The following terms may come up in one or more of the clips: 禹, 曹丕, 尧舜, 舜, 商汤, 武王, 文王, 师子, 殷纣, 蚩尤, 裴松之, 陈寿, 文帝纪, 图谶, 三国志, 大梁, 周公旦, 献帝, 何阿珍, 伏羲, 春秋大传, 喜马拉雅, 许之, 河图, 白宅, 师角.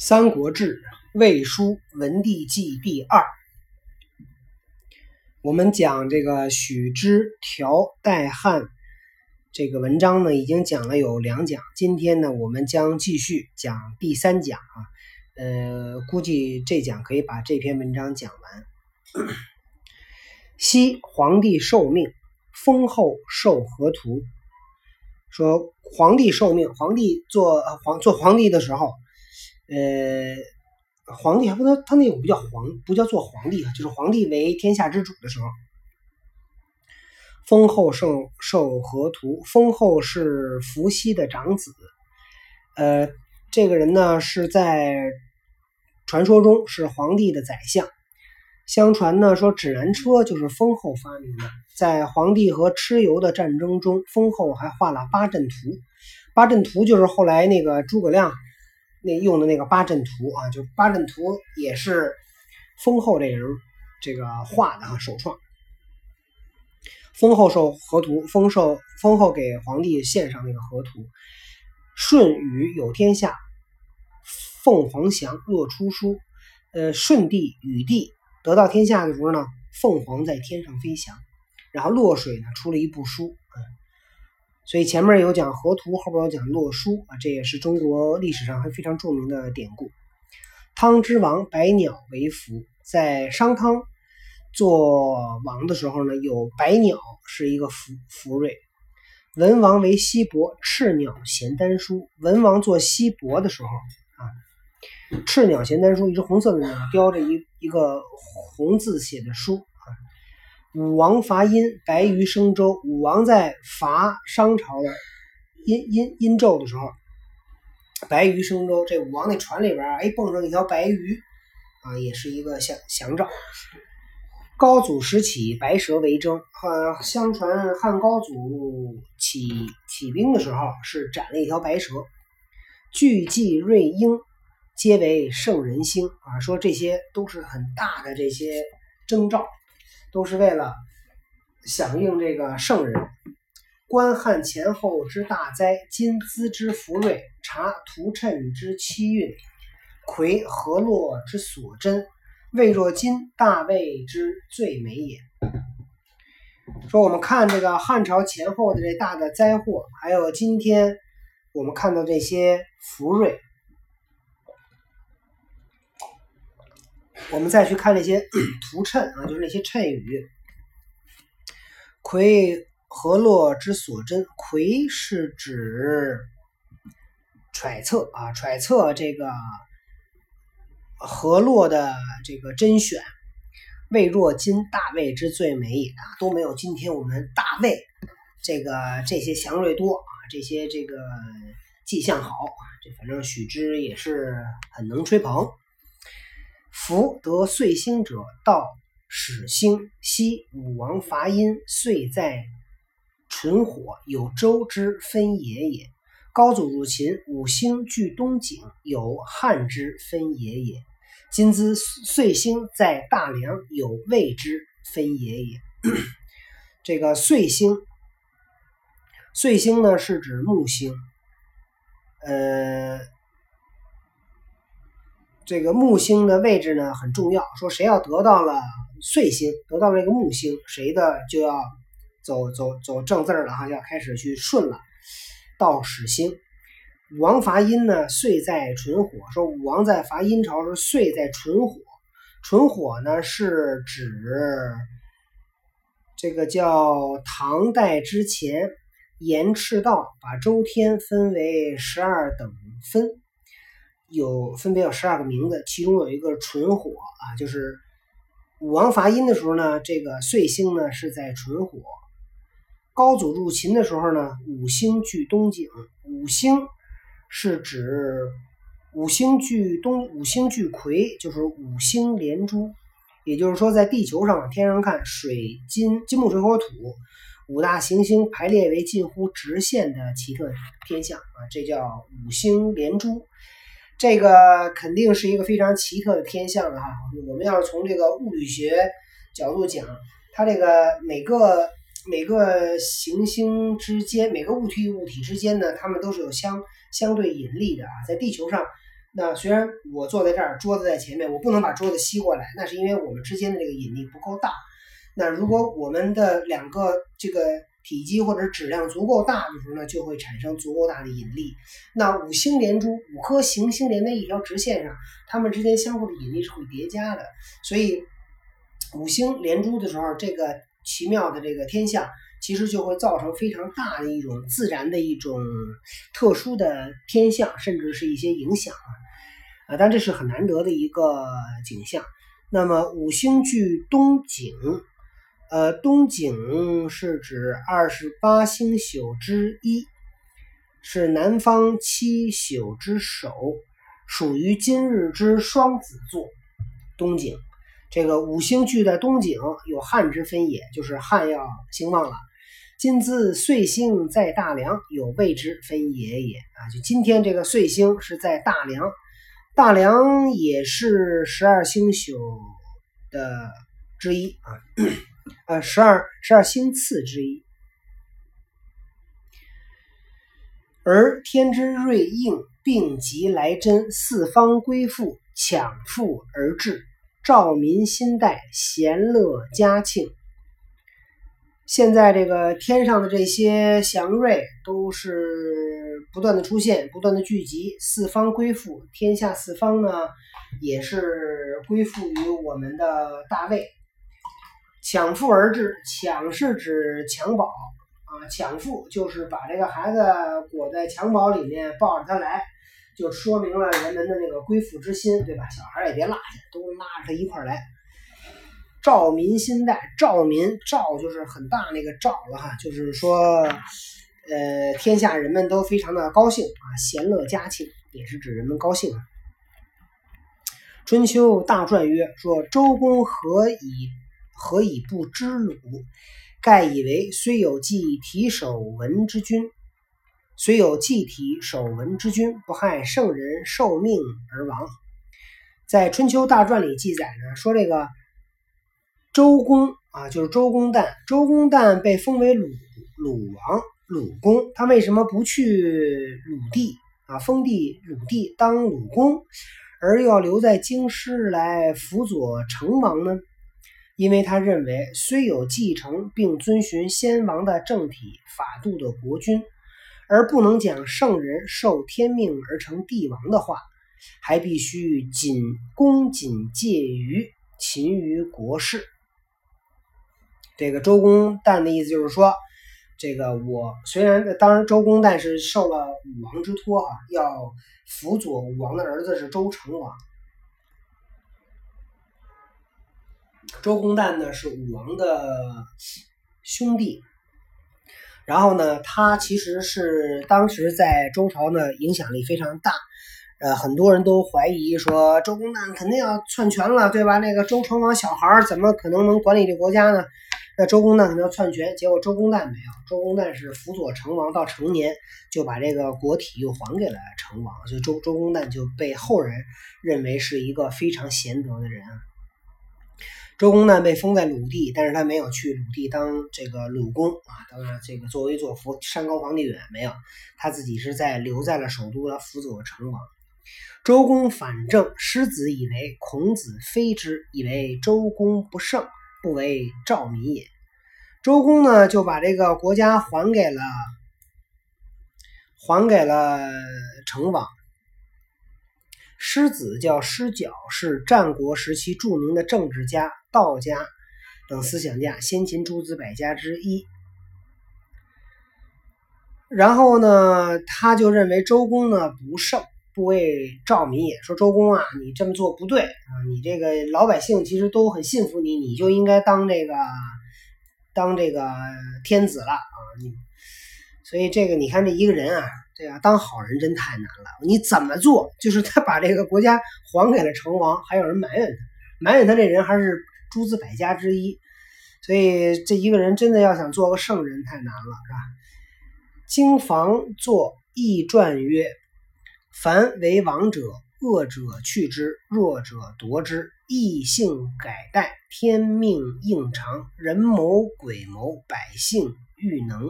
三国志魏书文帝纪第二，我们讲这个许之、条、代汉这个文章呢，已经讲了有2讲，今天呢，我们将继续讲第3讲啊，估计这讲可以把这篇文章讲完。昔皇帝受命，封后授河图。说皇帝受命，皇帝做皇帝的时候。皇帝还不能，他那个不叫做皇帝啊，就是皇帝为天下之主的时候，封后授河图。封后是伏羲的长子，这个人呢是在传说中是皇帝的宰相。相传呢说指南车就是封后发明的，在皇帝和蚩尤的战争中，封后还画了8阵图，8阵图就是后来那个诸葛亮。那用的那个8阵图啊，就8阵图也是封后这人画的啊，首创。封后授河图，封后给皇帝献上那个河图。舜禹有天下，凤凰翔若出书。舜帝、禹帝得到天下的时候呢，凤凰在天上飞翔，然后洛水呢出了一部书啊。所以前面有讲河图，后边有讲洛书啊，这也是中国历史上还非常著名的典故。汤之王，百鸟为服。在商汤做王的时候呢，有百鸟是一个福瑞。文王为西伯，赤鸟衔丹书。文王做西伯的时候啊，赤鸟衔丹书，一只红色的鸟叼着一个红字写的书。武王伐殷，白鱼生周。武王在伐商朝的殷纣的时候，白鱼生周，这武王那船里边蹦上一条白鱼啊，也是一个祥兆。高祖时起，白蛇为征。相传汉高祖起兵的时候是斩了一条白蛇。巨济、瑞鹰皆为圣人星啊，说这些都是很大的这些征兆。都是为了响应这个圣人。观汉前后之大灾，今兹之福瑞，察图谶之期运，魁河洛之所珍，未若今大魏之最美也。说我们看这个汉朝前后的这大的灾祸，还有今天我们看到这些福瑞，我们再去看那些图谶啊，就是那些谶语。魁河洛之所珍，魁是指揣测啊，揣测这个河洛的这个甄选。未若今大魏之最美也啊，都没有今天我们大魏这些祥瑞多啊，这些迹象好啊。这反正许之也是很能吹捧。夫得岁星者，道始兴。昔武王伐殷，岁在纯火，有周之分也也。高祖入秦，五星居东井，有汉之分也也。今兹岁星在大梁，有魏之分也也。这个岁星呢是指木星。这个木星的位置呢很重要，说谁要得到了岁星，得到了这个木星，谁的就要走正字了哈，要开始去顺了。道始兴。武王伐殷呢，岁在纯火。说武王在伐殷朝时，岁在纯火。纯火呢是指这个叫唐代之前，颜赤道把周天分为12等分。分别有12个名字，其中有一个纯火啊，就是武王伐殷的时候呢，这个岁星呢是在纯火。高祖入秦的时候呢，五星居东井。五星是指五星居东，五星居魁，就是五星连珠。也就是说，在地球上天上看，水金木水火土5大行星排列为近乎直线的奇特天象啊，这叫五星连珠。这个肯定是一个非常奇特的天象啊！我们要是从这个物理学角度讲，它这个每个行星之间，每个物体之间呢，它们都是有相对引力的啊。在地球上，那虽然我坐在这儿，桌子在前面，我不能把桌子吸过来，那是因为我们之间的这个引力不够大。那如果我们的两个这个体积或者质量足够大的时候呢，就会产生足够大的引力。那五星连珠，五颗行星连在一条直线上，它们之间相互的引力是会叠加的。所以五星连珠的时候，这个奇妙的这个天象其实就会造成非常大的一种自然的一种特殊的天象，甚至是一些影响啊，但这是很难得的一个景象。那么五星距东颈，东颈是指28星宿之一，是南方七宿之首，属于今日之双子座。东颈这个五星聚在东颈，有汉之分也，就是汉要兴旺了。今自岁星在大梁，有未之分也也啊，就今天这个岁星是在大梁，大梁也是12星宿的之一啊，12星次之一。而天之瑞应，病极来真，四方归附，抢复而至，照民心代，闲乐嘉庆。现在这个天上的这些祥瑞都是不断的出现，不断的聚集，四方归附，天下四方呢也是归附于我们的大卫。抢父而至，抢是指襁褓啊，抢父就是把这个孩子裹在襁褓里面，抱着他来，就说明了人们的那个归附之心，对吧？小孩也别落下，都拉着他一块来。照民心代，照民，照就是很大那个照了哈，就是说，天下人们都非常的高兴啊，闲乐嘉庆也是指人们高兴啊。春秋大传曰：说周公何以不知鲁？盖以为虽有计体守文之君。虽有计体守文之君，不害圣人受命而亡。在《春秋大传》里记载呢，说这个周公啊，就是周公旦，周公旦被封为鲁王、鲁公，他为什么不去鲁地啊，封地鲁地当鲁公，而又要留在京师来辅佐成王呢？因为他认为，虽有继承并遵循先王的政体法度的国君，而不能讲圣人受天命而成帝王的话，还必须恭谨介于勤于国事。这个周公旦的意思就是说，这个我虽然当然周公旦是受了武王之托啊，要辅佐武王的儿子是周成王。周公旦呢是武王的兄弟。然后呢，他其实是当时在周朝呢影响力非常大，很多人都怀疑说周公旦肯定要篡权了，对吧？那个周成王小孩怎么可能能管理这国家呢？那周公旦可能要篡权，结果周公旦没有，周公旦是辅佐成王到成年就把这个国体又还给了成王，所以周公旦就被后人认为是一个非常贤德的人。周公旦被封在鲁地，但是他没有去鲁地当这个鲁公啊，当然这个作威作福，山高皇帝远，没有，他自己是留在了首都来辅佐成王。周公反正，师子以为孔子非之，以为周公不胜，不为赵民也。周公呢就把这个国家还给了成王。师子叫师角，是战国时期著名的政治家、道家等思想家，先秦诸子百家之一。然后呢，他就认为周公呢不胜，不为赵民也，说周公啊，你这么做不对啊，你这个老百姓其实都很信服你，你就应该当这个天子了啊，你。所以这个你看这一个人啊，对啊，当好人真太难了。你怎么做，就是他把这个国家还给了成王，还有人埋怨他，埋怨他这人还是诸子百家之一。所以这一个人真的要想做个圣人太难了，是吧？经房作易传曰：凡为王者，恶者去之，弱者夺之，异性改代，天命应常，人谋鬼谋，百姓欲能。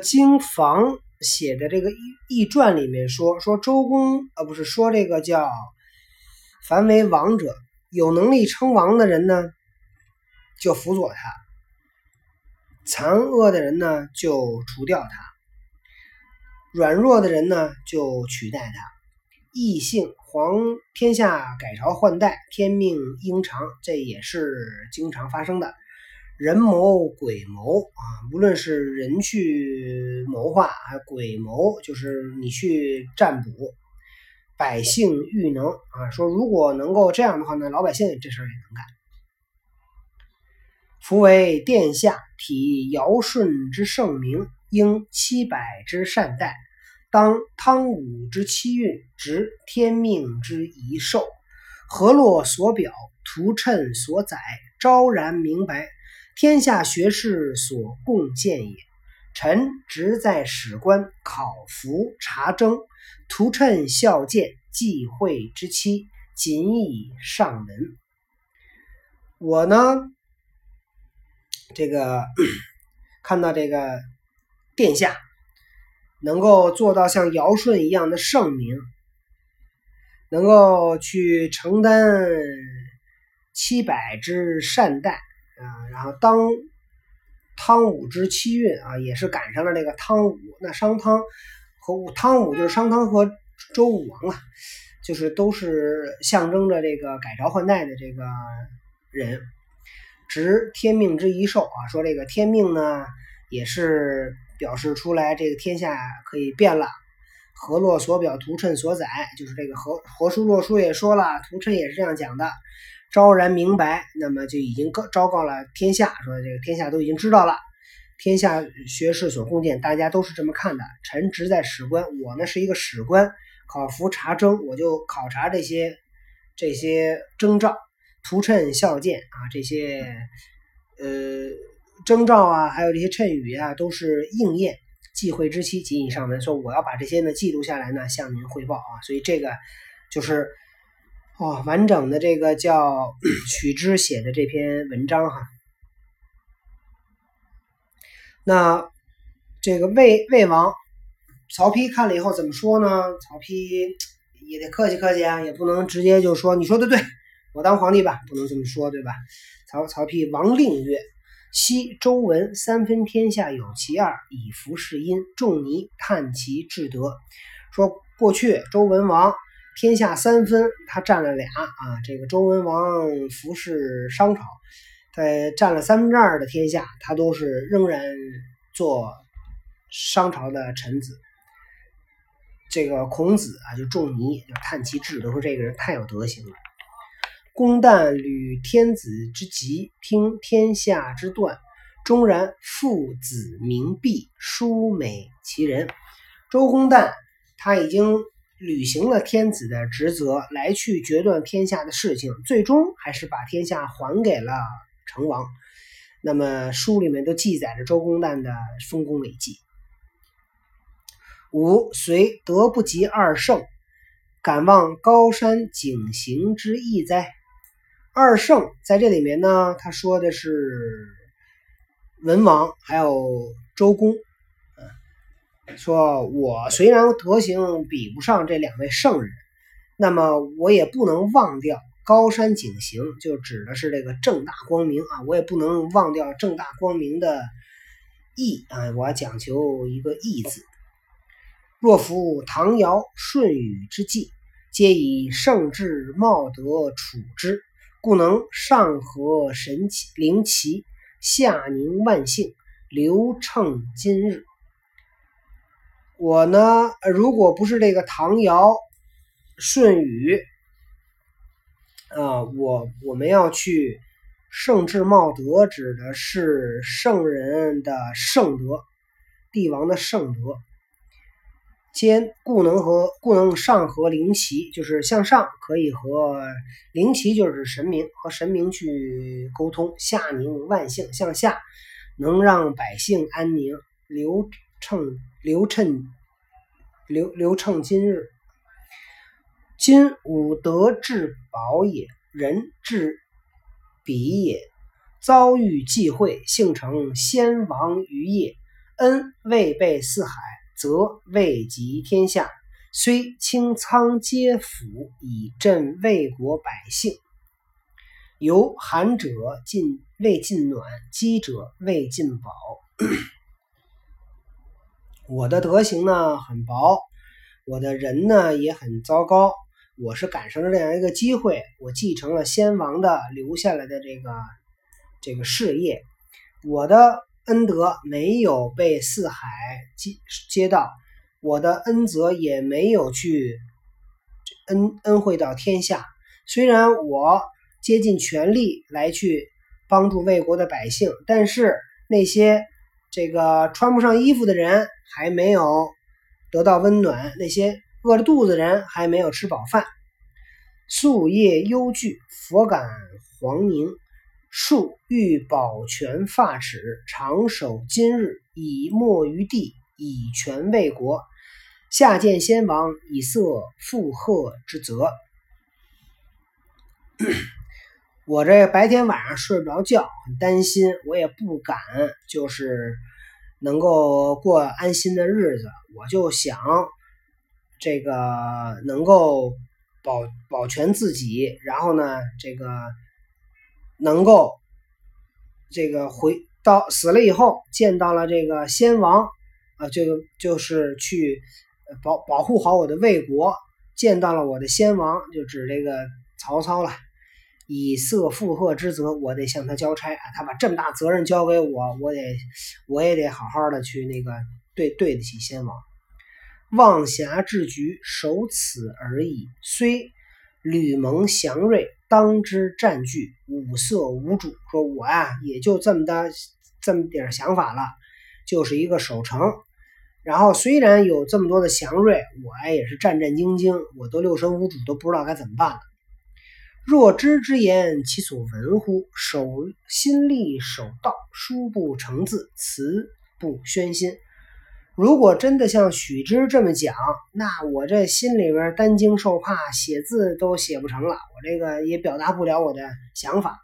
经房写的这个易传里面说周公不是说这个叫凡为王者，有能力称王的人呢就辅佐他，残恶的人呢就除掉他，软弱的人呢就取代他。异姓皇天下改朝换代，天命应常，这也是经常发生的。人谋鬼谋啊，无论是人去谋划，还鬼谋就是你去占卜。百姓欲能啊，说如果能够这样的话呢，老百姓这事儿也能干。夫为殿下，体尧舜之圣明，应700之善待，当汤武之七运，执天命之遗寿，河洛所表，图谶所载，昭然明白，天下学士所共建也。臣职在史官，考服查征，图谶校鉴，忌讳之期，谨以上文。我呢，这个看到这个殿下能够做到像尧舜一样的圣明，能够去承担700之善待啊，然后当汤武之七运啊，也是赶上了这个汤武。那商汤和汤武就是商汤和周武王啊，就是都是象征着这个改朝换代的这个人。执天命之遗寿啊，说这个天命呢也是表示出来这个天下可以变了。河洛所表，图谶所载，就是这个河书洛书也说了，图谶也是这样讲的。昭然明白，那么就已经昭告了天下，说这个天下都已经知道了，天下学士所共建，大家都是这么看的。臣职在史官，我呢是一个史官，考服查征，我就考察这些征兆，图谶校鉴啊，这些征兆啊，还有这些谶语啊，都是应验。忌讳之期，谨以上文，说我要把这些呢记录下来呢，向您汇报啊。所以这个就是完整的这个叫许之写的这篇文章哈。那这个魏王曹丕看了以后怎么说呢？曹丕也得客气客气啊，也不能直接就说你说的对，我当皇帝吧，不能这么说，对吧？曹丕王令曰：昔周文3分天下有其二，以服是因，仲尼探其至德。说过去周文王天下3分，他占了俩啊。这个周文王服侍商朝，他占了2/3的天下，他都是仍然做商朝的臣子。这个孔子啊，就仲尼就叹其志，都说这个人太有德行了。公旦履天子之急，听天下之断，终然父子明璧，殊美其人。周公旦他已经履行了天子的职责，来去决断天下的事情，最终还是把天下还给了成王。那么书里面都记载着周公旦的丰功伟绩。五隋德不及2圣，敢望高山景行之意哉？2圣在这里面呢，他说的是文王还有周公。说我虽然德行比不上这2位圣人，那么我也不能忘掉高山景行，就指的是这个正大光明啊，我也不能忘掉正大光明的义啊，我要讲求一个义字。若夫唐尧舜禹之际，皆以圣智茂德处之，故能上合神奇灵奇，下宁万幸，流称今日。我呢，如果不是这个唐尧舜禹啊，我们要去圣智茂德，指的是圣人的圣德，帝王的圣德。兼故能上合灵奇，就是向上可以和灵奇，就是神明，和神明去沟通。下宁万幸，向下能让百姓安宁，流称今日。今吾德至宝也，人至鄙也，遭遇忌讳，幸成先王于业，恩未备四海，则位极天下，虽清仓皆辅，以振魏国百姓。由寒者尽未尽暖，饥者未尽饱。我的德行呢很薄，我的人呢也很糟糕。我是赶上了这样一个机会，我继承了先王的留下来的这个事业。我的恩德没有被四海接到，我的恩泽也没有去恩惠到天下。虽然我竭尽全力来去帮助魏国的百姓，但是那些这个穿不上衣服的人还没有得到温暖，那些饿着肚子的人还没有吃饱饭。夙夜忧惧，佛感黄宁，树欲保全发齿，长守今日，以没于地，以全魏国。下见先王，以色负荷之责。我这白天晚上睡不着觉，很担心，我也不敢就是能够过安心的日子。我就想这个能够保全自己，然后呢这个能够这个回到死了以后见到了这个先王啊，这个就是去保护好我的魏国，见到了我的先王，就指这个曹操了。以色负荷之责，我得向他交差啊！他把这么大责任交给我，我也得好好的去那个对得起先王。望峡之局，守此而已。虽吕蒙祥瑞，当知占据，五色无主。说我啊，也就这么点想法了，就是一个守城。然后虽然有这么多的祥瑞，我也是战战兢兢，我都六神无主，都不知道该怎么办了。若知之言，其所闻乎？守心力守道，书不成字，词不宣心。如果真的像许知这么讲，那我这心里边担惊受怕，写字都写不成了，我这个也表达不了我的想法。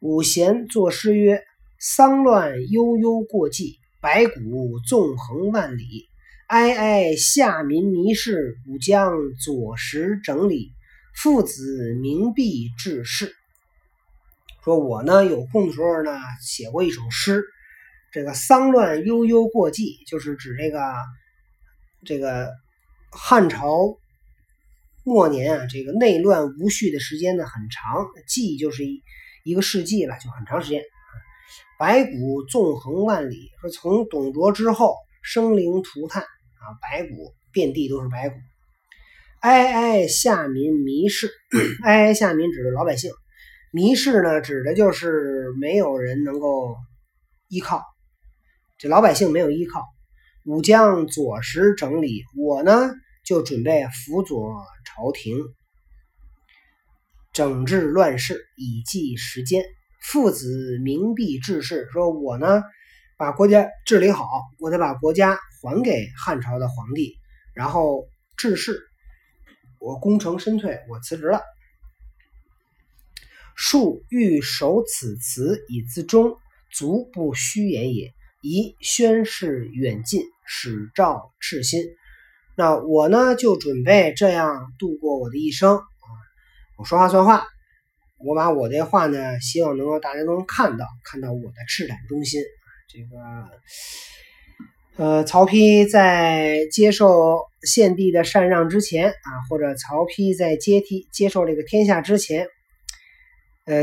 五贤作诗曰：丧乱悠悠过际，白骨纵横万里。哀哀下民迷事，吾将左拾整理。父子明必治世。说我呢有空的时候呢写过一首诗，这个丧乱悠悠过际，就是指这个汉朝末年啊，这个内乱无序的时间呢很长，际就是一个世纪了，就很长时间。白骨纵横万里，说从董卓之后生灵涂炭啊，白骨遍地都是白骨。哀哀下民迷事，哀哀下民指的老百姓，迷事呢指的就是没有人能够依靠，这老百姓没有依靠。吾将左拾整理，我呢就准备辅佐朝廷，整治乱世，以济时间。父子明必治世，说我呢把国家治理好，我得把国家还给汉朝的皇帝，然后治世。我功成身退，我辞职了。树欲守此词以自忠，足不虚言也。宜宣示远近，始照赤心。那我呢，就准备这样度过我的一生啊！我说话算话，我把我的话呢，希望能够大家都能看到我的赤胆忠心。这个。曹丕在接受献帝的禅让之前啊，或者曹丕在接受这个天下之前，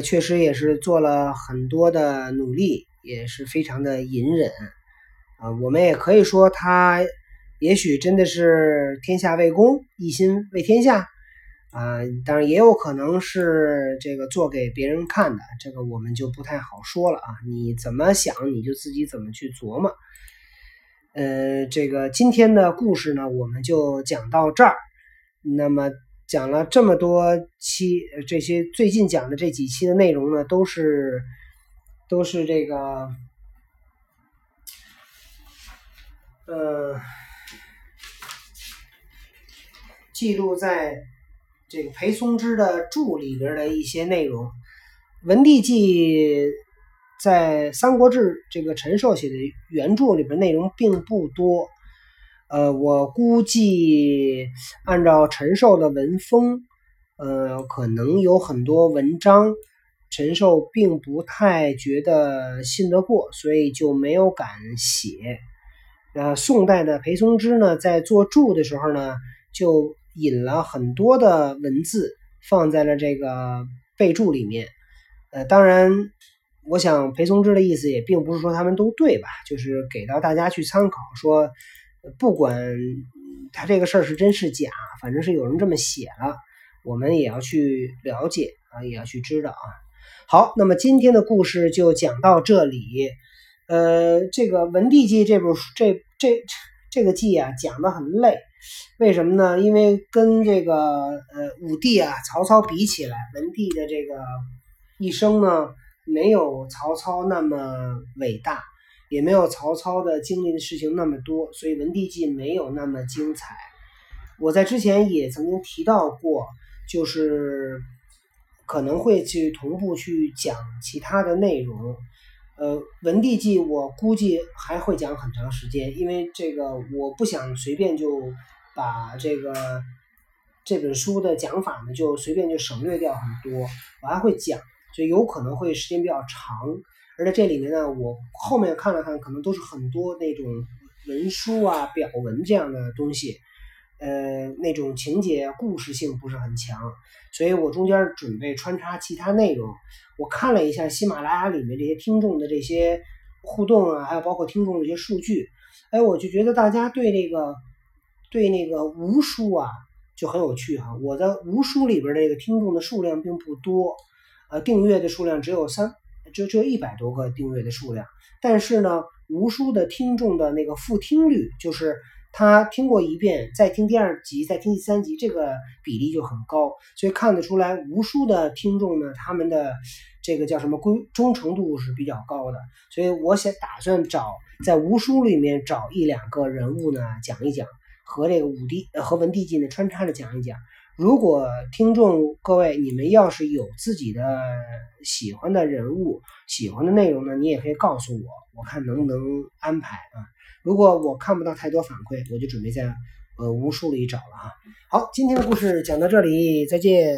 确实也是做了很多的努力，也是非常的隐忍啊。我们也可以说他也许真的是天下为公，一心为天下啊，当然也有可能是这个做给别人看的，这个我们就不太好说了啊。你怎么想你就自己怎么去琢磨。这个今天的故事呢，我们就讲到这儿。那么讲了这么多期，这些最近讲的这几期的内容呢，都是这个，记录在这个裴松之的注里边的一些内容。文帝纪在《三国志》这个陈寿写的原著里边内容并不多，我估计按照陈寿的文风，可能有很多文章陈寿并不太觉得信得过，所以就没有敢写。宋代的裴松之呢，在做注的时候呢，就引了很多的文字放在了这个备注里面。当然我想裴松之的意思也并不是说他们都对吧，就是给到大家去参考，说不管他这个事儿是真是假，反正是有人这么写了，我们也要去了解啊，也要去知道啊。好，那么今天的故事就讲到这里。这个《文帝纪》这个纪啊，讲得很累，为什么呢？因为跟这个武帝啊曹操比起来，文帝的这个一生呢，没有曹操那么伟大，也没有曹操的经历的事情那么多，所以《文帝纪》没有那么精彩。我在之前也曾经提到过，就是可能会去同步去讲其他的内容。文帝纪我估计还会讲很长时间，因为这个我不想随便就把这个这本书的讲法呢就随便就省略掉很多，我还会讲，所以有可能会时间比较长。而且这里面呢，我后面看了看，可能都是很多那种文书啊、表文这样的东西，那种情节故事性不是很强，所以我中间准备穿插其他内容。我看了一下喜马拉雅里面这些听众的这些互动啊，还有包括听众的一些数据，我就觉得大家对那个无书啊就很有趣哈。我的无书里边这个听众的数量并不多，订阅的数量只有100多个订阅的数量，但是呢，无书的听众的那个复听率，就是他听过一遍，再听第二集，再听第三集，这个比例就很高，所以看得出来，无数的听众呢，他们的这个叫什么忠诚度是比较高的，所以我想打算找在无数里面找1-2个人物呢讲一讲，和这个和文帝纪呢穿插着讲一讲。如果听众各位你们要是有自己的喜欢的人物、喜欢的内容呢，你也可以告诉我，我看能不能安排啊。如果我看不到太多反馈，我就准备在无数里找了啊。好，今天的故事讲到这里，再见。